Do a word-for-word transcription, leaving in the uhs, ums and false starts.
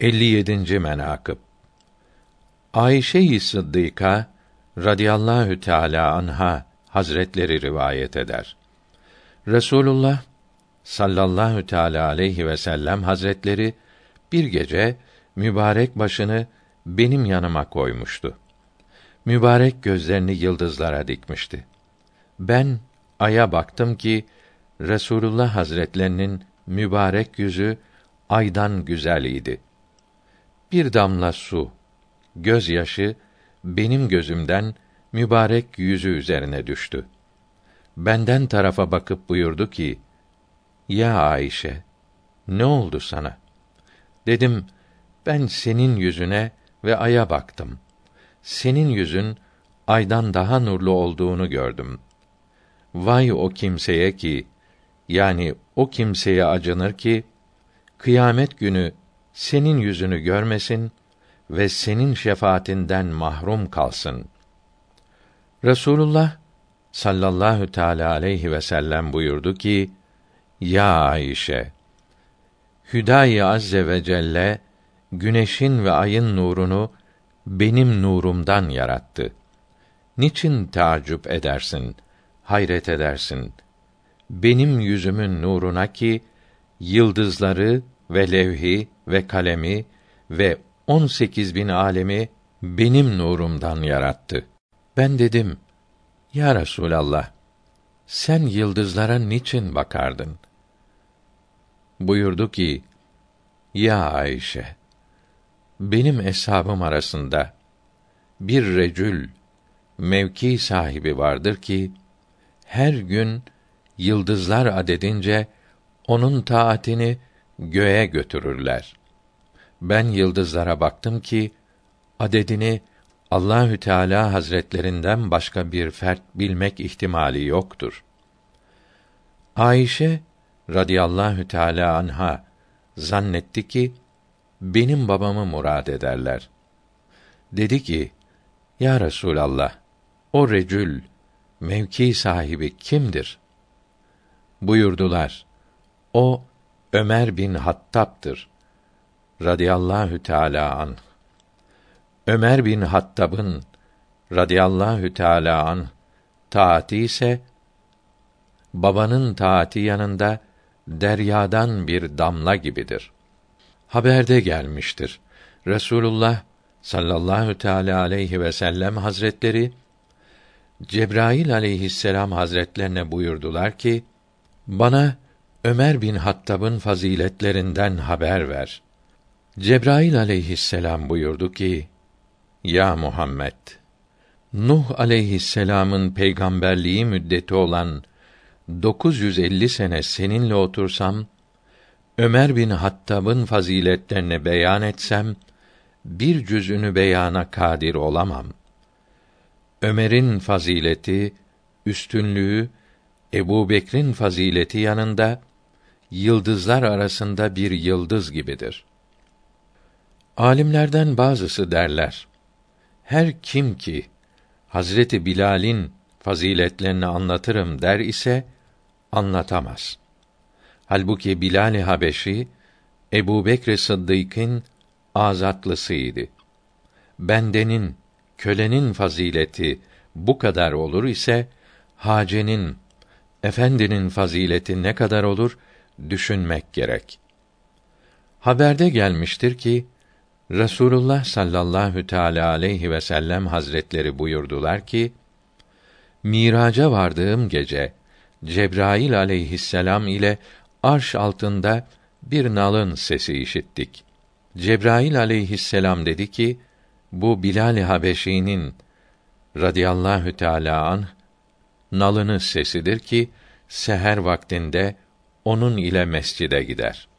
elli yedinci menakıb Âişe-i Sıddîka radıyallahu teâlâ anha hazretleri rivayet eder. Resûlullah sallallahu teâlâ aleyhi ve sellem hazretleri bir gece mübarek başını benim yanıma koymuştu. Mübarek gözlerini yıldızlara dikmişti. Ben aya baktım ki Resûlullah hazretlerinin mübarek yüzü aydan güzel idi. Bir damla su, gözyaşı benim gözümden mübarek yüzü üzerine düştü. Benden tarafa bakıp buyurdu ki: "Ya Ayşe, ne oldu sana?" Dedim: "Ben senin yüzüne ve aya baktım. Senin yüzün aydan daha nurlu olduğunu gördüm. Vay o kimseye ki, yani o kimseye acınır ki kıyamet günü senin yüzünü görmesin ve senin şefaatinden mahrum kalsın." Resulullah sallallahu teâlâ aleyhi ve sellem buyurdu ki: "Ya Ayşe, Hüday-i azze ve celle güneşin ve ayın nurunu benim nurumdan yarattı. Niçin taaccüp edersin, hayret edersin? Benim yüzümün nuruna ki yıldızları ve levhi ve kalemi ve on sekiz bin alemi benim nurumdan yarattı." Ben dedim: "Ya Resûlallah, sen yıldızlara niçin bakardın?" Buyurdu ki: "Ya Ayşe, benim eshabım arasında bir recül, mevki sahibi vardır ki, her gün yıldızlar adedince onun taatini göğe götürürler. Ben yıldızlara baktım ki adedini Allahü Teala Hazretlerinden başka bir fert bilmek ihtimali yoktur." Ayşe radıyallahu teâlâ anha zannetti ki benim babamı murad ederler. Dedi ki: "Ya Resûlallah, o recül, mevki sahibi kimdir?" Buyurdular: "O Ömer bin Hattab'dır radıyallahu teâlâ anh." Ömer bin Hattab'ın radıyallahu teâlâ anh taati ise babanın taati yanında deryadan bir damla gibidir. Haberde gelmiştir. Resulullah sallallahu teâlâ aleyhi ve sellem hazretleri Cebrail Aleyhisselam hazretlerine buyurdular ki: "Bana Ömer bin Hattab'ın faziletlerinden haber ver." Cebrail Aleyhisselam buyurdu ki: "Ya Muhammed, Nuh Aleyhisselam'ın peygamberliği müddeti olan dokuz yüz elli sene seninle otursam, Ömer bin Hattab'ın faziletlerini beyan etsem, bir cüzünü beyana kadir olamam. Ömer'in fazileti, üstünlüğü, Ebu Bekir'in fazileti yanında, yıldızlar arasında bir yıldız gibidir." Alimlerden bazısı derler: "Her kim ki Hazreti Bilal'in faziletlerini anlatırım der ise anlatamaz." Halbuki Bilâl-i Habeşî Ebu Bekir Sıddık'ın azatlısıydı. Bendenin, kölenin fazileti bu kadar olur ise hacenin, efendinin fazileti ne kadar olur düşünmek gerek. Haberde gelmiştir ki Resulullah sallallahu teâlâ aleyhi ve sellem hazretleri buyurdular ki: "Miraca vardığım gece Cebrail aleyhisselam ile arş altında bir nalın sesi işittik. Cebrail aleyhisselam dedi ki: Bu Bilâl-i Habeşî'nin radıyallahu teâlâ anh nalının sesidir ki seher vaktinde onun ile mescide gider."